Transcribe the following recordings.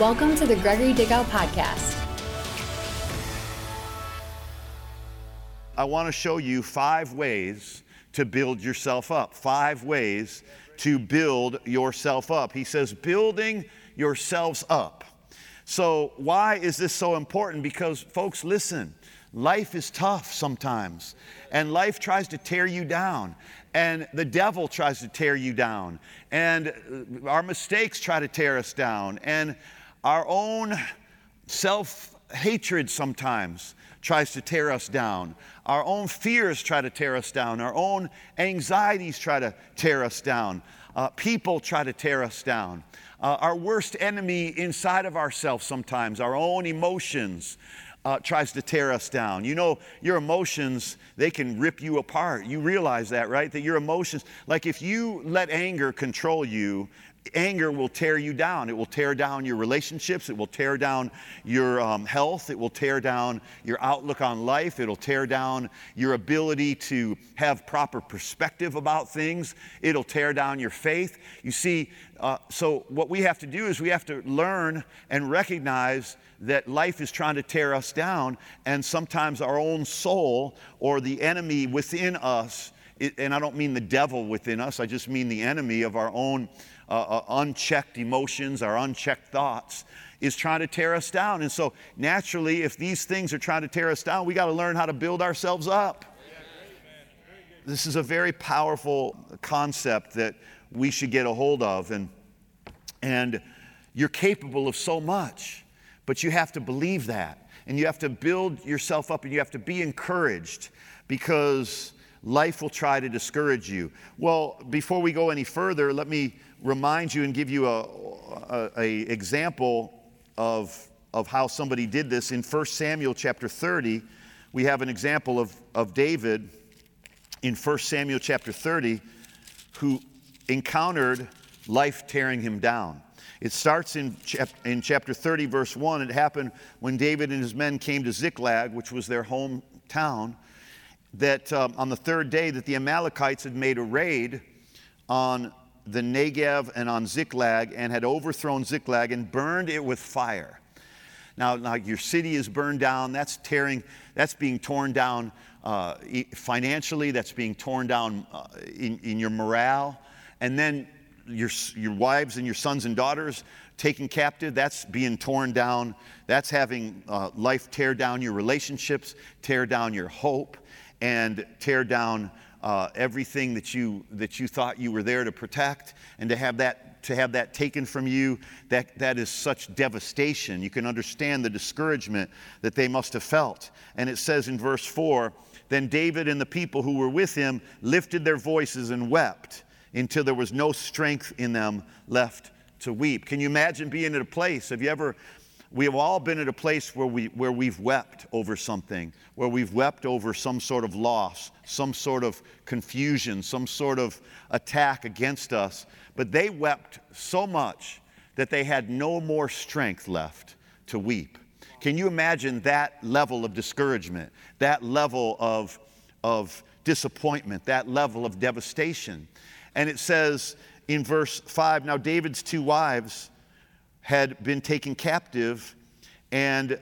Welcome to the Gregory Dickow Podcast. I want to show you 5 ways to build yourself up. 5 ways to build yourself up. He says, building yourselves up. So why is this so important? Because, folks, listen, life is tough sometimes, and life tries to tear you down, and the devil tries to tear you down, and our mistakes try to tear us down, and our own self-hatred sometimes tries to tear us down. Our own fears try to tear us down. Our own anxieties try to tear us down. People try to tear us down. Our worst enemy inside of ourselves sometimes, our own emotions, tries to tear us down. You know, your emotions, they can rip you apart. You realize that, right? That your emotions, like if you let anger control you, anger will tear you down. It will tear down your relationships. It will tear down your health. It will tear down your outlook on life. It'll tear down your ability to have proper perspective about things. It'll tear down your faith. You see, so what we have to do is we have to learn and recognize that life is trying to tear us down, and sometimes our own soul or the enemy within us, and I don't mean the devil within us, I just mean the enemy of our own unchecked emotions, our unchecked thoughts, is trying to tear us down. And so naturally, if these things are trying to tear us down, we got to learn how to build ourselves up. Yeah, great. This is a very powerful concept that we should get a hold of. And you're capable of so much, but you have to believe that. And you have to build yourself up, and you have to be encouraged, because life will try to discourage you. Well, before we go any further, let me remind you and give you a example of how somebody did this. In 1 Samuel chapter 30, we have an example of David in 1 Samuel chapter 30 who encountered life tearing him down. It starts in chapter 30, verse 1. It happened when David and his men came to Ziklag, which was their hometown, that on the third day that the Amalekites had made a raid on the Negev and on Ziklag, and had overthrown Ziklag and burned it with fire. Now your city is burned down. That's being torn down financially. That's being torn down in your morale. And then your wives and your sons and daughters taken captive, that's being torn down. That's having life tear down your relationships, tear down your hope, and tear down everything that you thought you were there to protect, and to have that taken from you, that is such devastation. You can understand the discouragement that they must have felt. And it says in verse 4, then David and the people who were with him lifted their voices and wept until there was no strength in them left to weep. Can you imagine being at a place? We have all been at a place where we've wept over something, where we've wept over some sort of loss, some sort of confusion, some sort of attack against us. But they wept so much that they had no more strength left to weep. Can you imagine that level of discouragement, that level of disappointment, that level of devastation? And it says in verse 5, now David's 2 wives had been taken captive, and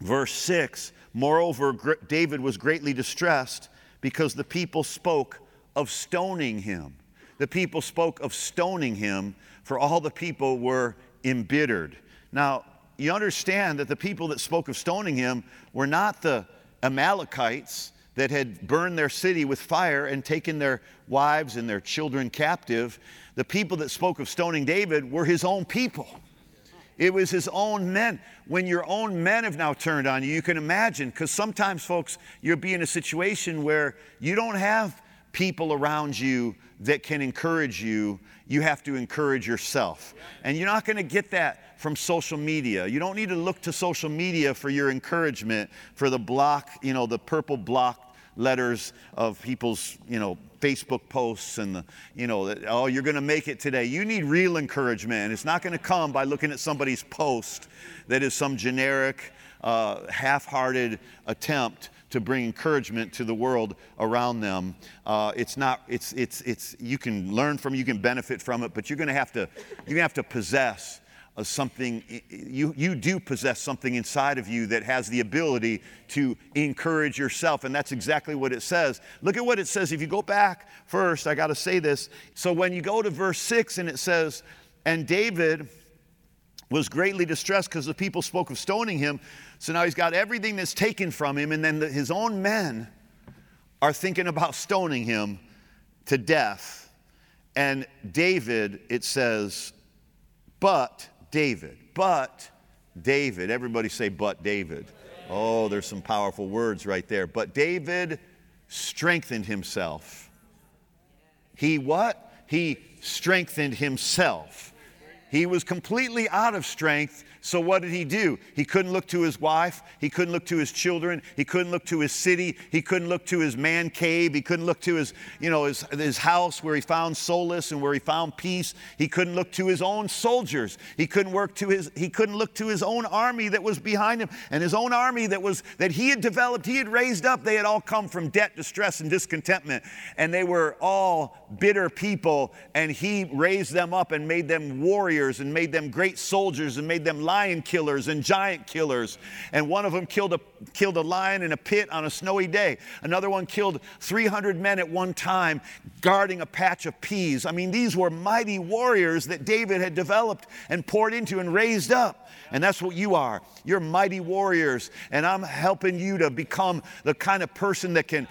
verse 6, moreover, David was greatly distressed because the people spoke of stoning him. The people spoke of stoning him, for all the people were embittered. Now, you understand that the people that spoke of stoning him were not the Amalekites that had burned their city with fire and taken their wives and their children captive. The people that spoke of stoning David were his own people. It was his own men. When your own men have now turned on you, you can imagine, because sometimes, folks, you'll be in a situation where you don't have people around you that can encourage you. You have to encourage yourself. And you're not going to get that from social media. You don't need to look to social media for your encouragement, for the block, you know, the purple block letters of people's, you know, Facebook posts and the, you know, oh, you're going to make it today. You need real encouragement, and it's not going to come by looking at somebody's post that is some generic, half-hearted attempt to bring encouragement to the world around them. You can learn from it, you can benefit from it, but you're going to have to possess something, you do possess something inside of you that has the ability to encourage yourself. And that's exactly what it says. Look at what it says. If you go back first, I got to say this. So when you go to verse 6 and it says, and David was greatly distressed because the people spoke of stoning him. So now he's got everything that's taken from him. And then his own men are thinking about stoning him to death. And David, it says, but David. Everybody say, but David. Oh, there's some powerful words right there. But David strengthened himself. He what? He strengthened himself. He was completely out of strength. So what did he do? He couldn't look to his wife. He couldn't look to his children. He couldn't look to his city. He couldn't look to his man cave. He couldn't look to his house where he found solace and where he found peace. He couldn't look to his own soldiers. He couldn't look to his own army that was behind him, and his own army that he had developed, he had raised up. They had all come from debt, distress, and discontentment, and they were all bitter people. And he raised them up and made them warriors, and made them great soldiers, and made them lion killers and giant killers. And one of them killed a lion in a pit on a snowy day. Another one killed 300 men at one time guarding a patch of peas. I mean, these were mighty warriors that David had developed and poured into and raised up. And that's what you are. You're mighty warriors. And I'm helping you to become the kind of person that can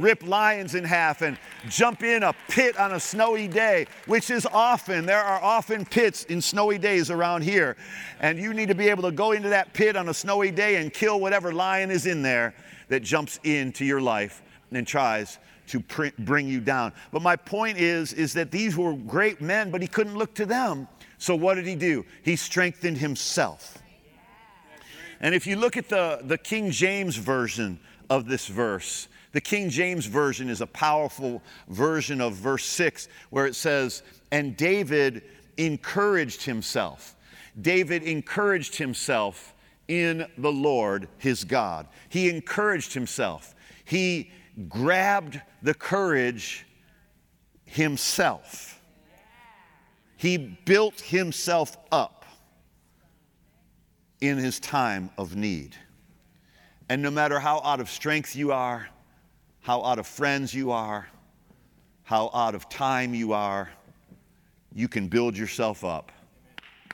rip lions in half and jump in a pit on a snowy day, which is often. There are often pits in snowy days around here, and you need to be able to go into that pit on a snowy day and kill whatever lion is in there that jumps into your life and tries to bring you down. But my point is that these were great men, but he couldn't look to them. So what did he do? He strengthened himself. And if you look at the King James version of this verse, the King James version is a powerful version of verse 6, where it says, and David encouraged himself. David encouraged himself in the Lord his God. He encouraged himself. He grabbed the courage himself. He built himself up in his time of need. And no matter how out of strength you are, how out of friends you are, how out of time you are, you can build yourself up.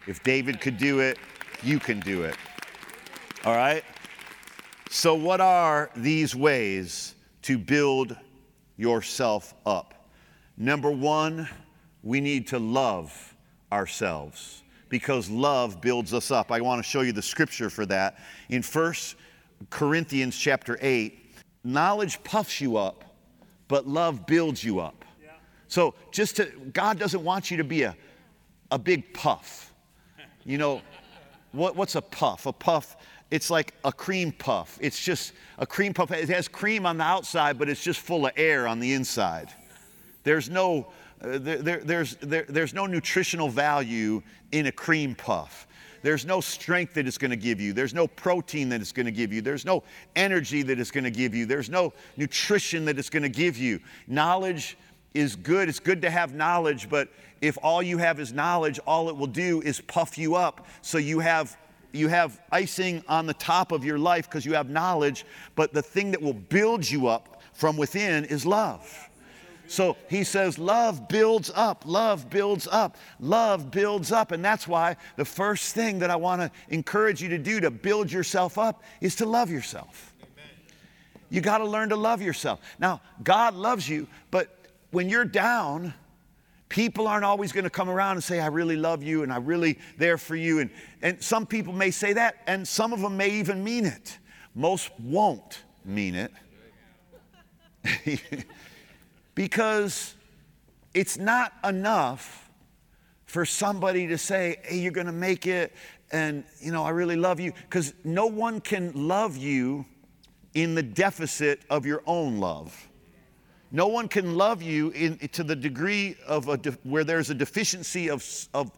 If David could do it, you can do it. All right? So what are these ways to build yourself up? Number one, we need to love ourselves, because love builds us up. I want to show you the scripture for that. In 1 Corinthians chapter 8, knowledge puffs you up, but love builds you up. So God doesn't want you to be a big puff. You know, what's a puff? A puff, it's like a cream puff. It's just a cream puff. It has cream on the outside, but it's just full of air on the inside. There's no nutritional value in a cream puff. There's no strength that it's going to give you. There's no protein that it's going to give you. There's no energy that it's going to give you. There's no nutrition that it's going to give you. Knowledge is good. It's good to have knowledge, but if all you have is knowledge, all it will do is puff you up. So you have icing on the top of your life because you have knowledge, but the thing that will build you up from within is love. So he says, love builds up, love builds up, love builds up. And that's why the first thing that I want to encourage you to do to build yourself up is to love yourself. Amen. You got to learn to love yourself. Now, God loves you, but when you're down, people aren't always going to come around and say, I really love you and I'm really there for you. And some people may say that, and some of them may even mean it. Most won't mean it because it's not enough for somebody to say, hey, you're going to make it, and, you know, I really love you, because no one can love you in the deficit of your own love. No one can love you to the degree of where there's a deficiency of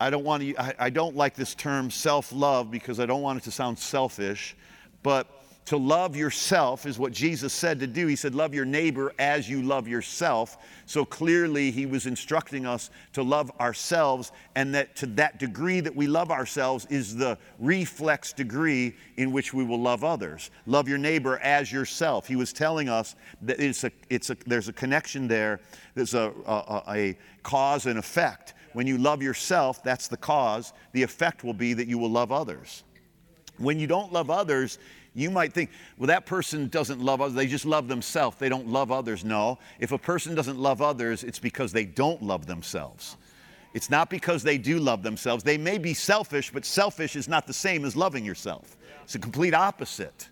I don't like this term self-love, because I don't want it to sound selfish, but To love yourself is what Jesus said to do. He said, love your neighbor as you love yourself. So clearly he was instructing us to love ourselves, and that to that degree that we love ourselves is the reflex degree in which we will love others. Love your neighbor as yourself. He was telling us that there's a connection there. There's a cause and effect. When you love yourself, that's the cause. The effect will be that you will love others. When you don't love others, you might think, well, that person doesn't love others. They just love themselves. They don't love others. No. If a person doesn't love others, it's because they don't love themselves. It's not because they do love themselves. They may be selfish, but selfish is not the same as loving yourself. It's a complete opposite.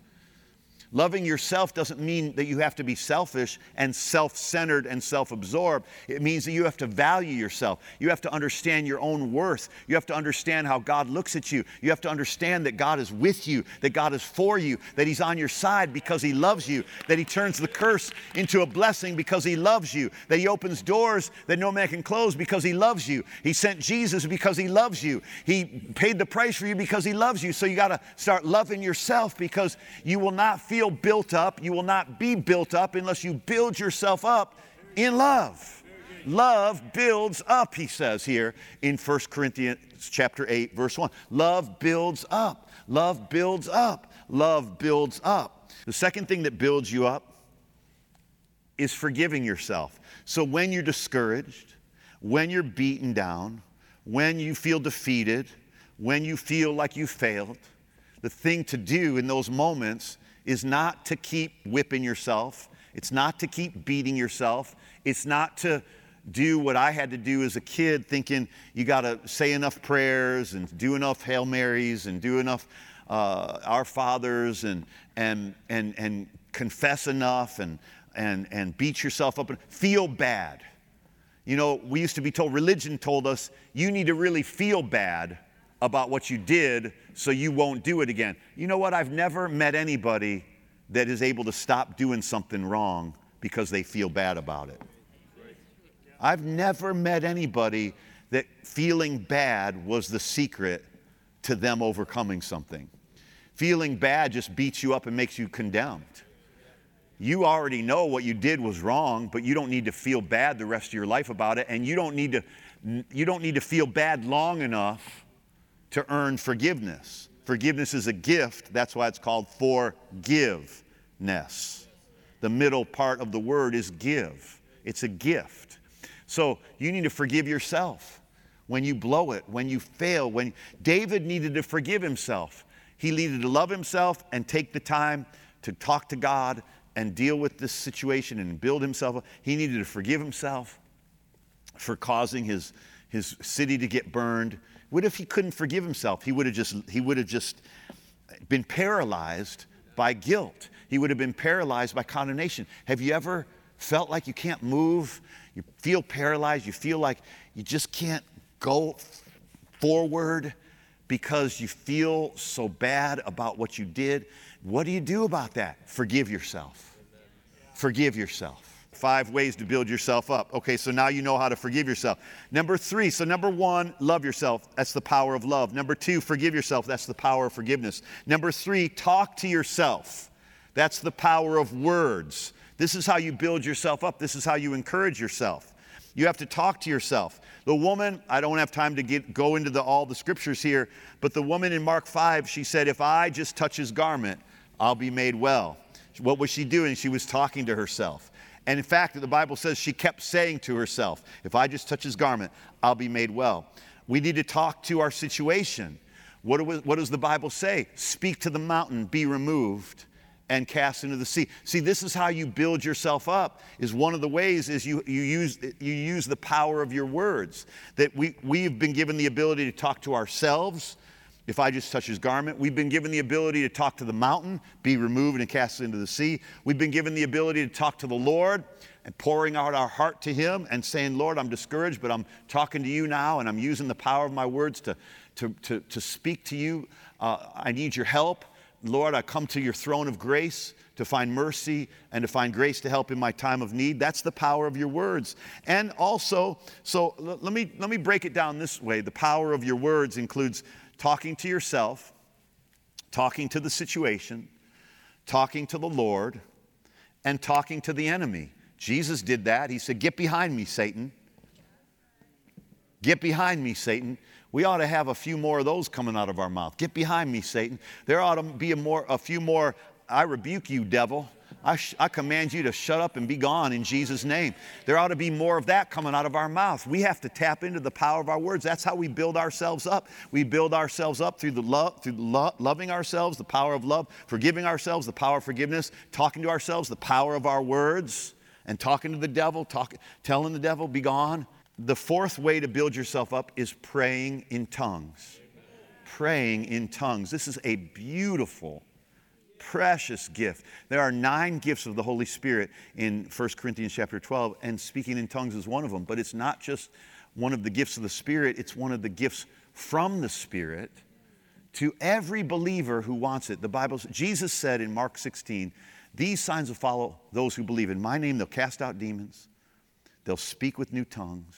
Loving yourself doesn't mean that you have to be selfish and self-centered and self-absorbed. It means that you have to value yourself. You have to understand your own worth. You have to understand how God looks at you. You have to understand that God is with you, that God is for you, that He's on your side because He loves you, that He turns the curse into a blessing because He loves you, that He opens doors that no man can close because He loves you. He sent Jesus because He loves you. He paid the price for you because He loves you. So you got to start loving yourself, because you will not feel built up. You will not be built up unless you build yourself up in love. Love builds up, he says here in 1 Corinthians chapter 8, verse 1. Love builds up. Love builds up. Love builds up. The second thing that builds you up is forgiving yourself. So when you're discouraged, when you're beaten down, when you feel defeated, when you feel like you failed, the thing to do in those moments is not to keep whipping yourself. It's not to keep beating yourself. It's not to do what I had to do as a kid, thinking you got to say enough prayers and do enough Hail Marys and do enough Our Fathers and confess enough and beat yourself up and feel bad. You know, we used to be told, religion told us, you need to really feel bad about what you did so you won't do it again. You know what? I've never met anybody that is able to stop doing something wrong because they feel bad about it. I've never met anybody that feeling bad was the secret to them overcoming something. Feeling bad just beats you up and makes you condemned. You already know what you did was wrong, but you don't need to feel bad the rest of your life about it, and you don't need to feel bad long enough to earn forgiveness. Forgiveness is a gift. That's why it's called forgiveness. The middle part of the word is give. It's a gift. So you need to forgive yourself when you blow it, when you fail. When David needed to forgive himself, he needed to love himself and take the time to talk to God and deal with this situation and build himself up. He needed to forgive himself for causing his city to get burned. What if he couldn't forgive himself? He would have just been paralyzed by guilt. He would have been paralyzed by condemnation. Have you ever felt like you can't move? You feel paralyzed. You feel like you just can't go forward because you feel so bad about what you did. What do you do about that? Forgive yourself. Forgive yourself. 5 ways to build yourself up. Okay, so now you know how to forgive yourself. Number 3, so number 1, love yourself. That's the power of love. Number 2, forgive yourself. That's the power of forgiveness. Number 3, talk to yourself. That's the power of words. This is how you build yourself up. This is how you encourage yourself. You have to talk to yourself. The woman, I don't have time to go into all the scriptures here, but the woman in Mark 5, she said, if I just touch his garment, I'll be made well. What was she doing? She was talking to herself. And in fact, the Bible says she kept saying to herself, if I just touch his garment, I'll be made well. We need to talk to our situation. What does the Bible say? Speak to the mountain, be removed, and cast into the sea. See, this is how you build yourself up. Is one of the ways is you use the power of your words. That we've been given the ability to talk to ourselves. If I just touch his garment, we've been given the ability to talk to the mountain, be removed and cast into the sea. We've been given the ability to talk to the Lord and pouring out our heart to him and saying, Lord, I'm discouraged, but I'm talking to you now and I'm using the power of my words to speak to you. I need your help. Lord, I come to your throne of grace to find mercy and to find grace to help in my time of need. That's the power of your words. And also, so let me break it down this way. The power of your words includes talking to yourself, talking to the situation, talking to the Lord and talking to the enemy. Jesus did that. He said, "Get behind me, Satan. Get behind me, Satan." We ought to have a few more of those coming out of our mouth. Get behind me, Satan. There ought to be a few more, "I rebuke you, devil. I command you to shut up and be gone in Jesus' name." There ought to be more of that coming out of our mouth. We have to tap into the power of our words. That's how we build ourselves up. We build ourselves up through loving ourselves, the power of love, forgiving ourselves, the power of forgiveness, talking to ourselves, the power of our words, and talking to the devil, telling the devil, "Be gone." The fourth way to build yourself up is praying in tongues. Praying in tongues. This is a beautiful, precious gift. There are 9 gifts of the Holy Spirit in 1 Corinthians chapter 12, and speaking in tongues is one of them. But it's not just one of the gifts of the Spirit. It's one of the gifts from the Spirit to every believer who wants it. The Bible, Jesus said in Mark 16, "These signs will follow those who believe. In my name they'll cast out demons. They'll speak with new tongues.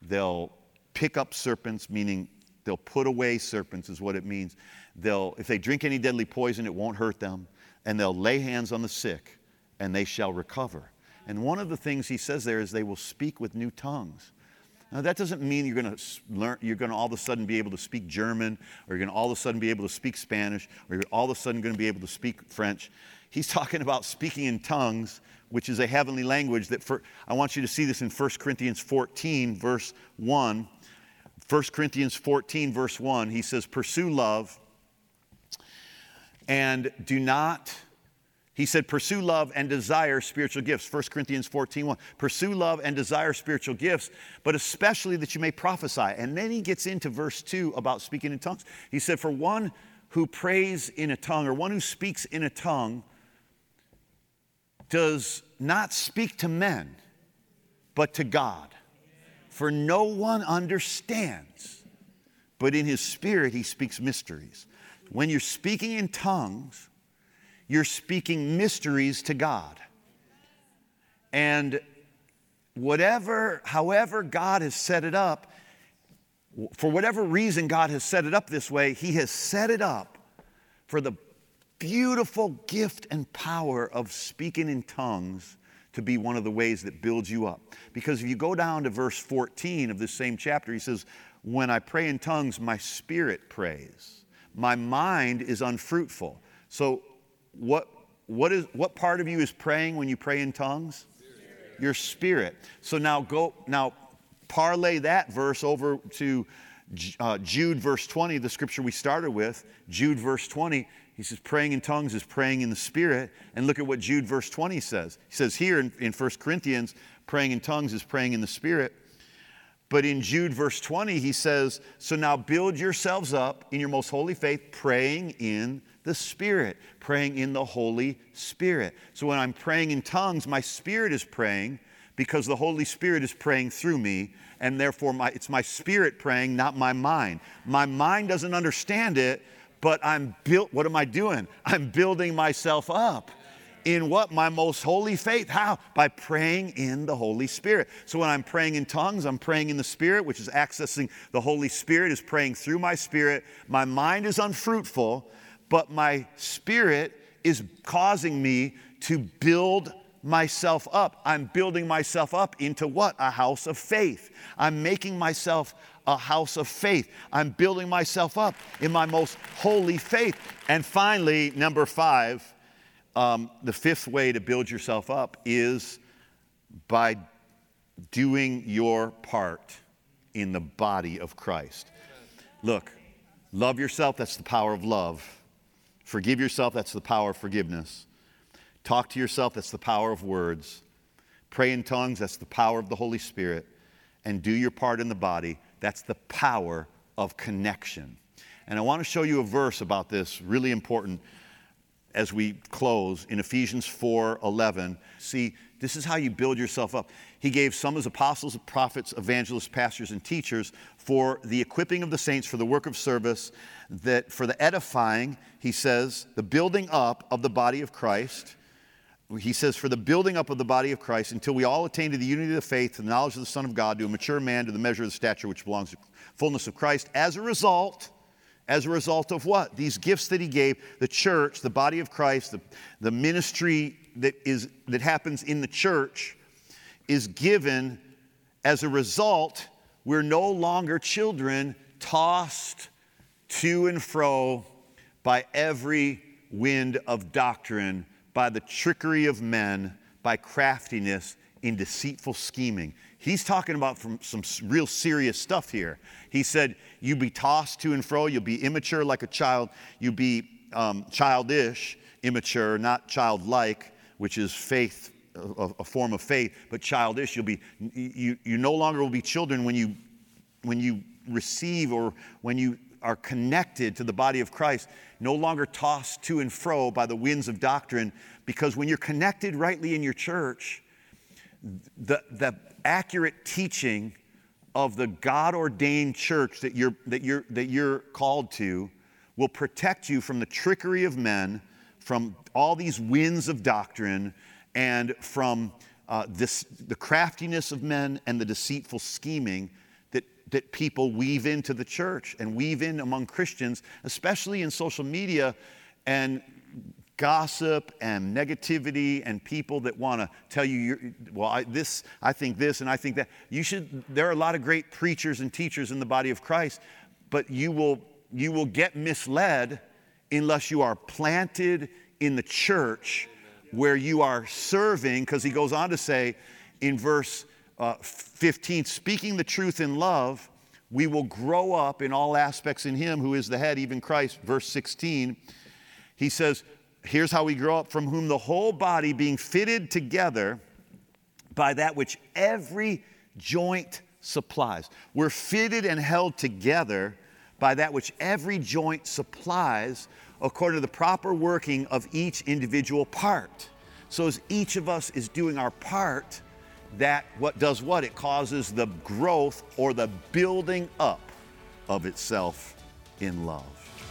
They'll pick up serpents," meaning they'll put away serpents is what it means. If they drink any deadly poison, it won't hurt them. And they'll lay hands on the sick, and they shall recover. And one of the things he says there is they will speak with new tongues. Now, that doesn't mean you're going to all of a sudden be able to speak German, or you're going to all of a sudden be able to speak Spanish, or you're all of a sudden going to be able to speak French. He's talking about speaking in tongues, which is a heavenly language I want you to see this in 1 Corinthians 14, verse 1. 1 Corinthians 14, verse 1, he says, "Pursue love and desire spiritual gifts." 1 Corinthians 14, 1. "Pursue love and desire spiritual gifts, but especially that you may prophesy." And then he gets into verse 2 about speaking in tongues. He said, "For one who prays in a tongue," or one who speaks in a tongue, "does not speak to men, but to God. For no one understands, but in his spirit he speaks mysteries." When you're speaking in tongues, you're speaking mysteries to God. And however God has set it up, for whatever reason God has set it up this way, he has set it up for the beautiful gift and power of speaking in tongues to be one of the ways that builds you up. Because if you go down to verse 14 of this same chapter, he says, "When I pray in tongues, my spirit prays. My mind is unfruitful." So what part of you is praying when you pray in tongues? Spirit. Your spirit. So now parlay that verse over to Jude verse 20, the scripture we started with. Jude verse 20, he says praying in tongues is praying in the spirit. And look at what Jude verse 20 says. He says here in 1 Corinthians, praying in tongues is praying in the spirit. But in Jude verse 20, he says, "So now build yourselves up in your most holy faith, praying in the Spirit," praying in the Holy Spirit. So when I'm praying in tongues, my spirit is praying because the Holy Spirit is praying through me, and therefore it's my spirit praying, not my mind. My mind doesn't understand it, but what am I doing? I'm building myself up. In what? My most holy faith. How? By praying in the Holy Spirit. So when I'm praying in tongues, I'm praying in the Spirit, which is accessing the Holy Spirit, is praying through my spirit. My mind is unfruitful, but my spirit is causing me to build myself up. I'm building myself up into what? A house of faith. I'm making myself a house of faith. I'm building myself up in my most holy faith. And finally, number 5, the 5th way to build yourself up is by doing your part in the body of Christ. Look, love yourself, that's the power of love. Forgive yourself, that's the power of forgiveness. Talk to yourself, that's the power of words. Pray in tongues, that's the power of the Holy Spirit. And do your part in the body, that's the power of connection. And I want to show you a verse about this, really important, as we close in Ephesians 4:11. See, this is how you build yourself up. He gave some as apostles, prophets, evangelists, pastors, and teachers for the equipping of the saints, for the work of service, that for the edifying, he says, the building up of the body of Christ. He says, for the building up of the body of Christ, until we all attain to the unity of the faith, to the knowledge of the Son of God, to a mature man, to the measure of the stature which belongs to the fullness of Christ. As a result, as a result of what? These gifts that he gave, the church, the body of Christ, the ministry that happens in the church is given. As a result, we're no longer children tossed to and fro by every wind of doctrine, by the trickery of men, by craftiness in deceitful scheming. He's talking about some real serious stuff here. He said, you be tossed to and fro, you'll be immature like a child, you be childish, immature, not childlike, which is faith, a form of faith, but childish. You no longer will be children when you receive or when you are connected to the body of Christ, no longer tossed to and fro by the winds of doctrine, because when you're connected rightly in your church, the accurate teaching of the God-ordained church that you're called to will protect you from the trickery of men, from all these winds of doctrine, and from the craftiness of men and the deceitful scheming that people weave into the church and weave in among Christians, especially in social media and gossip and negativity and people that want to tell you, I think this and I think that. There are a lot of great preachers and teachers in the body of Christ, but you will get misled unless you are planted in the church where you are serving, because he goes on to say in verse 15, speaking the truth in love, we will grow up in all aspects in him who is the head, even Christ. Verse 16, he says, here's how we grow up, from whom the whole body being fitted together by that which every joint supplies. We're fitted and held together by that which every joint supplies according to the proper working of each individual part. So as each of us is doing our part, that what does what? It causes the growth or the building up of itself in love.